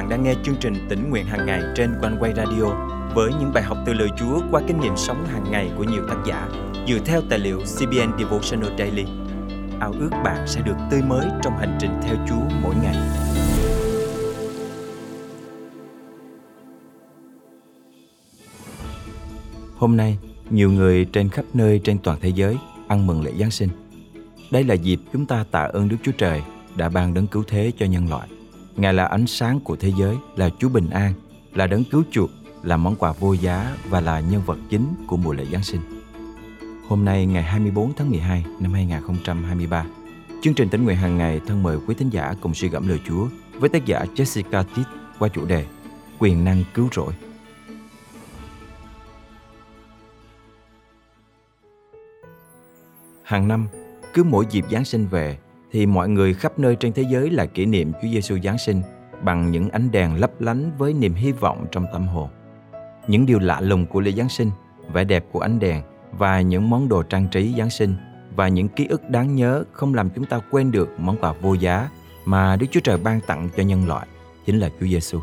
bạn đang nghe chương trình Tĩnh Nguyện Hằng Ngày trên OneWay Radio với những bài học từ lời Chúa qua kinh nghiệm sống hàng ngày của nhiều tác giả dựa theo tài liệu CBN Devotional Daily. Ao ước bạn sẽ được tươi mới trong hành trình theo Chúa mỗi ngày. Hôm nay, nhiều người trên khắp nơi trên toàn thế giới ăn mừng lễ Giáng sinh. Đây là dịp chúng ta tạ ơn Đức Chúa Trời đã ban đấng cứu thế cho nhân loại. Ngài là ánh sáng của thế giới, là Chúa bình an, là đấng cứu chuộc, là món quà vô giá và là nhân vật chính của mùa lễ Giáng sinh. Hôm nay ngày 24 tháng 12 năm 2023, chương trình Tĩnh Nguyện Hàng Ngày thân mời quý thính giả cùng suy gẫm lời Chúa với tác giả Jessica Teed qua chủ đề Quyền Năng Cứu Rỗi. Hàng năm, cứ mỗi dịp Giáng sinh về thì mọi người khắp nơi trên thế giới lại kỷ niệm Chúa Giêsu Giáng sinh bằng những ánh đèn lấp lánh với niềm hy vọng trong tâm hồn. Những điều lạ lùng của lễ Giáng sinh, vẻ đẹp của ánh đèn và những món đồ trang trí Giáng sinh và những ký ức đáng nhớ không làm chúng ta quên được món quà vô giá mà Đức Chúa Trời ban tặng cho nhân loại, chính là Chúa Giêsu.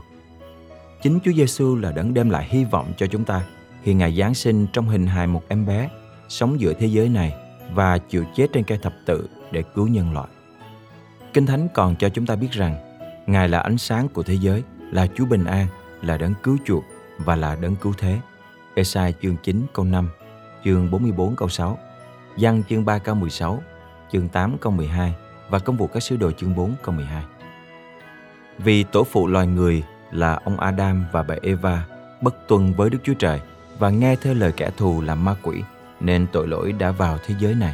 Chính Chúa Giêsu là đấng đem lại hy vọng cho chúng ta khi Ngài Giáng sinh trong hình hài một em bé, sống giữa thế giới này và chịu chết trên cây thập tự để cứu nhân loại. Kinh Thánh còn cho chúng ta biết rằng Ngài là ánh sáng của thế giới, là Chúa bình an, là đấng cứu chuộc và là đấng cứu thế. Ê-sai chương 9 câu 5, chương 44 câu 6, Giăng chương 3 câu 16, chương 8 câu 12 và Công vụ các sứ đồ chương 4 câu 12. Vì tổ phụ loài người là ông Adam và bà Eva bất tuân với Đức Chúa Trời và nghe theo lời kẻ thù làm ma quỷ nên tội lỗi đã vào thế giới này.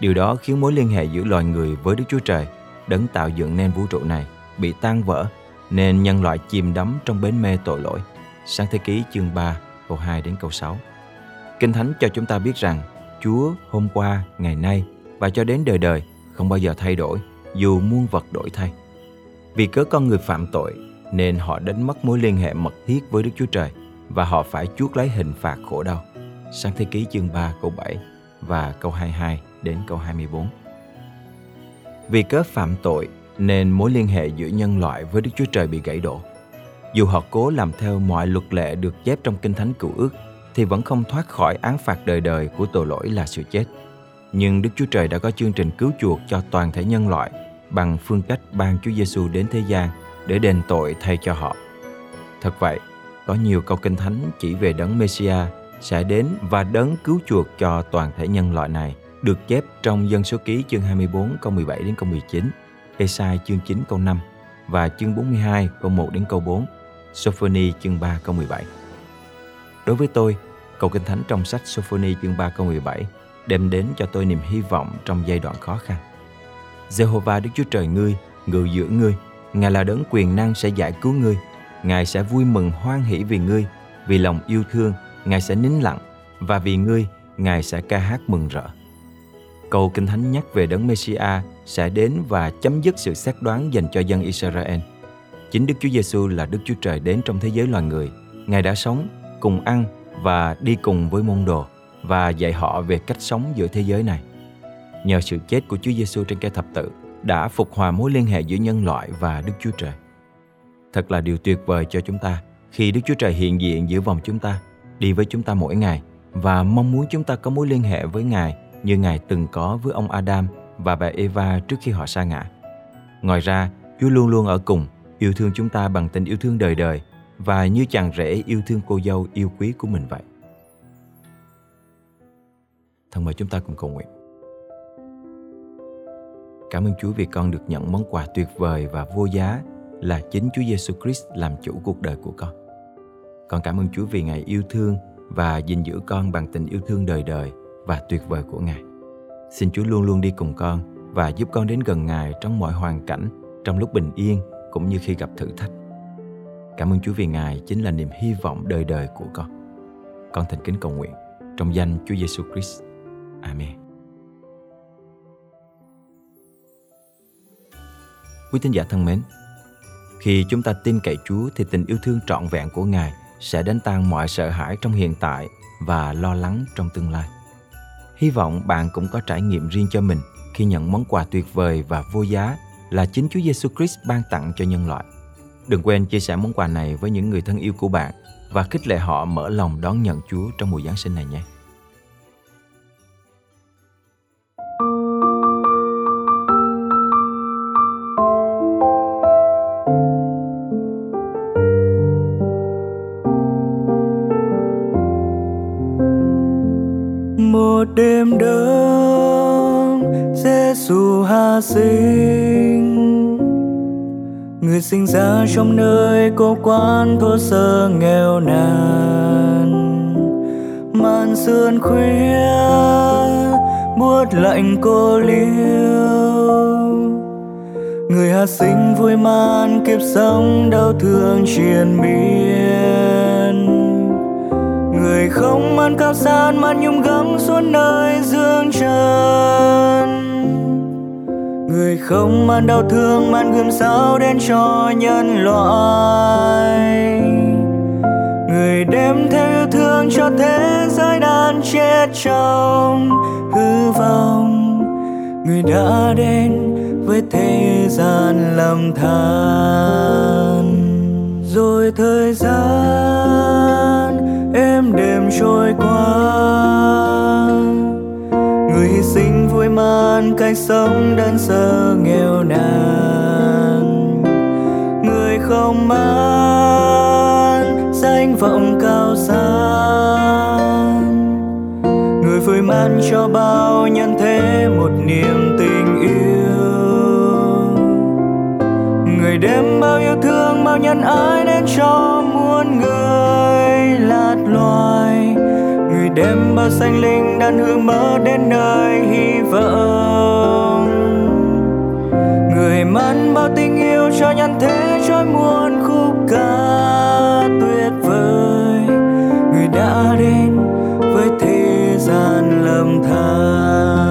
Điều đó khiến mối liên hệ giữa loài người với Đức Chúa Trời, đấng tạo dựng nên vũ trụ này, bị tan vỡ nên nhân loại chìm đắm trong bến mê tội lỗi. Sáng thế ký chương 3 câu 2 đến câu 6. Kinh Thánh cho chúng ta biết rằng Chúa hôm qua, ngày nay và cho đến đời đời không bao giờ thay đổi dù muôn vật đổi thay. Vì cớ con người phạm tội nên họ đánh mất mối liên hệ mật thiết với Đức Chúa Trời và họ phải chuốc lấy hình phạt khổ đau. Sáng thế ký chương 3 câu 7 và câu 22 đến câu 24. Vì cớ phạm tội nên mối liên hệ giữa nhân loại với Đức Chúa Trời bị gãy đổ. Dù họ cố làm theo mọi luật lệ được chép trong Kinh Thánh Cựu Ước thì vẫn không thoát khỏi án phạt đời đời của tội lỗi là sự chết. Nhưng Đức Chúa Trời đã có chương trình cứu chuộc cho toàn thể nhân loại bằng phương cách ban Chúa Giêsu đến thế gian để đền tội thay cho họ. Thật vậy, có nhiều câu Kinh Thánh chỉ về đấng Messiah sẽ đến và đấng cứu chuộc cho toàn thể nhân loại này được chép trong Dân Số Ký chương 24 câu 17 đến câu 19, Ê-sai chương 9 câu 5 và chương 42 câu 1 đến câu 4, Sô-phô-ni chương 3 câu 17. Đối với tôi, câu Kinh Thánh trong sách Sô-phô-ni chương 3 câu 17 đem đến cho tôi niềm hy vọng trong giai đoạn khó khăn. Giê-hô-va Đức Chúa Trời ngươi, ngự giữa ngươi, Ngài là đấng quyền năng sẽ giải cứu ngươi, Ngài sẽ vui mừng hoan hỷ vì ngươi, vì lòng yêu thương Ngài sẽ nín lặng và vì ngươi Ngài sẽ ca hát mừng rỡ. Câu Kinh Thánh nhắc về đấng Messiah sẽ đến và chấm dứt sự xét đoán dành cho dân Israel. Chính Đức Chúa Giêsu là Đức Chúa Trời đến trong thế giới loài người. Ngài đã sống, cùng ăn và đi cùng với môn đồ và dạy họ về cách sống giữa thế giới này. Nhờ sự chết của Chúa Giêsu trên cây thập tự đã phục hòa mối liên hệ giữa nhân loại và Đức Chúa Trời. Thật là điều tuyệt vời cho chúng ta khi Đức Chúa Trời hiện diện giữa vòng chúng ta, đi với chúng ta mỗi ngày và mong muốn chúng ta có mối liên hệ với Ngài như Ngài từng có với ông Adam và bà Eva trước khi họ sa ngã. Ngoài ra, Chúa luôn luôn ở cùng, yêu thương chúng ta bằng tình yêu thương đời đời và như chàng rể yêu thương cô dâu yêu quý của mình vậy. Thân mời chúng ta cùng cầu nguyện. Cảm ơn Chúa vì con được nhận món quà tuyệt vời và vô giá là chính Chúa Giêsu Christ làm chủ cuộc đời của con. Con cảm ơn Chúa vì Ngài yêu thương và gìn giữ con bằng tình yêu thương đời đời và tuyệt vời của Ngài. Xin Chúa luôn luôn đi cùng con và giúp con đến gần Ngài trong mọi hoàn cảnh, trong lúc bình yên cũng như khi gặp thử thách. Cảm ơn Chúa vì Ngài chính là niềm hy vọng đời đời của con. Con thành kính cầu nguyện trong danh Chúa Giêsu Christ. Amen. Quý thính giả thân mến, khi chúng ta tin cậy Chúa thì tình yêu thương trọn vẹn của Ngài sẽ đánh tan mọi sợ hãi trong hiện tại và lo lắng trong tương lai. Hy vọng bạn cũng có trải nghiệm riêng cho mình khi nhận món quà tuyệt vời và vô giá là chính Chúa Giêsu Christ ban tặng cho nhân loại. Đừng quên chia sẻ món quà này với những người thân yêu của bạn và khích lệ họ mở lòng đón nhận Chúa trong mùa Giáng sinh này nhé. Một đêm đông, Giê-xu hạ sinh, người sinh ra trong nơi cô quán thô sơ nghèo nàn. Màn sương khuya buốt lạnh cô liêu, người hạ sinh vui man kiếp sống đau thương triền miên. Người không ăn cao san mà nhung gấm xuống nơi dương trần, người không mang đau thương mang gươm sao đến cho nhân loại. Người đem theo yêu thương cho thế giới đang chết trong hư vọng, người đã đến với thế gian lầm than. Rồi thời gian êm đềm trôi qua, người hy sinh vui man cách sống đơn sơ nghèo nàn. Người không mang danh vọng cao sang, người vui man cho bao nhân thế một niềm tình yêu. Người đem bao yêu thương bao nhân ái đến cho muôn người lạc loài, người đem bao xanh linh đàn hương mơ đến nơi hy vọng. Người mang bao tình yêu cho nhân thế trôi muôn khúc ca tuyệt vời, người đã đến với thế gian lầm than.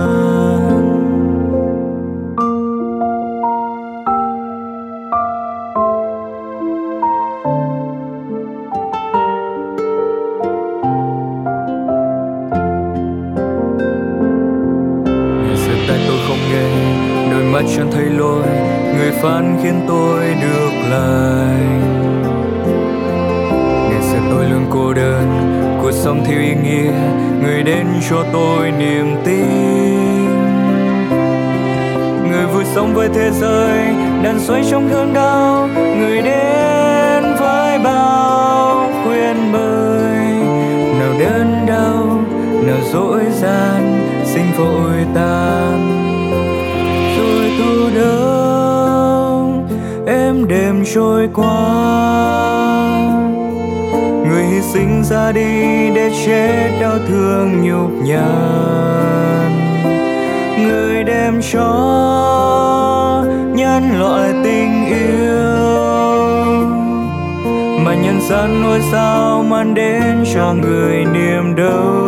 Chẳng thấy lỗi, người phán khiến tôi được lại. Ngày xưa tôi luôn cô đơn, cuộc sống thiếu ý nghĩa, người đến cho tôi niềm tin. Người vui sống với thế giới, đàn xoay trong thương đau, người đến với bao khuyên mời. Nào đớn đau, nào dỗi gian, sinh vội tan. Thu đông êm đềm trôi qua, người hy sinh ra đi để chết đau thương nhục nhằn. Người đem cho nhân loại tình yêu, mà nhân gian nỗi sao mang đến cho người niềm đau.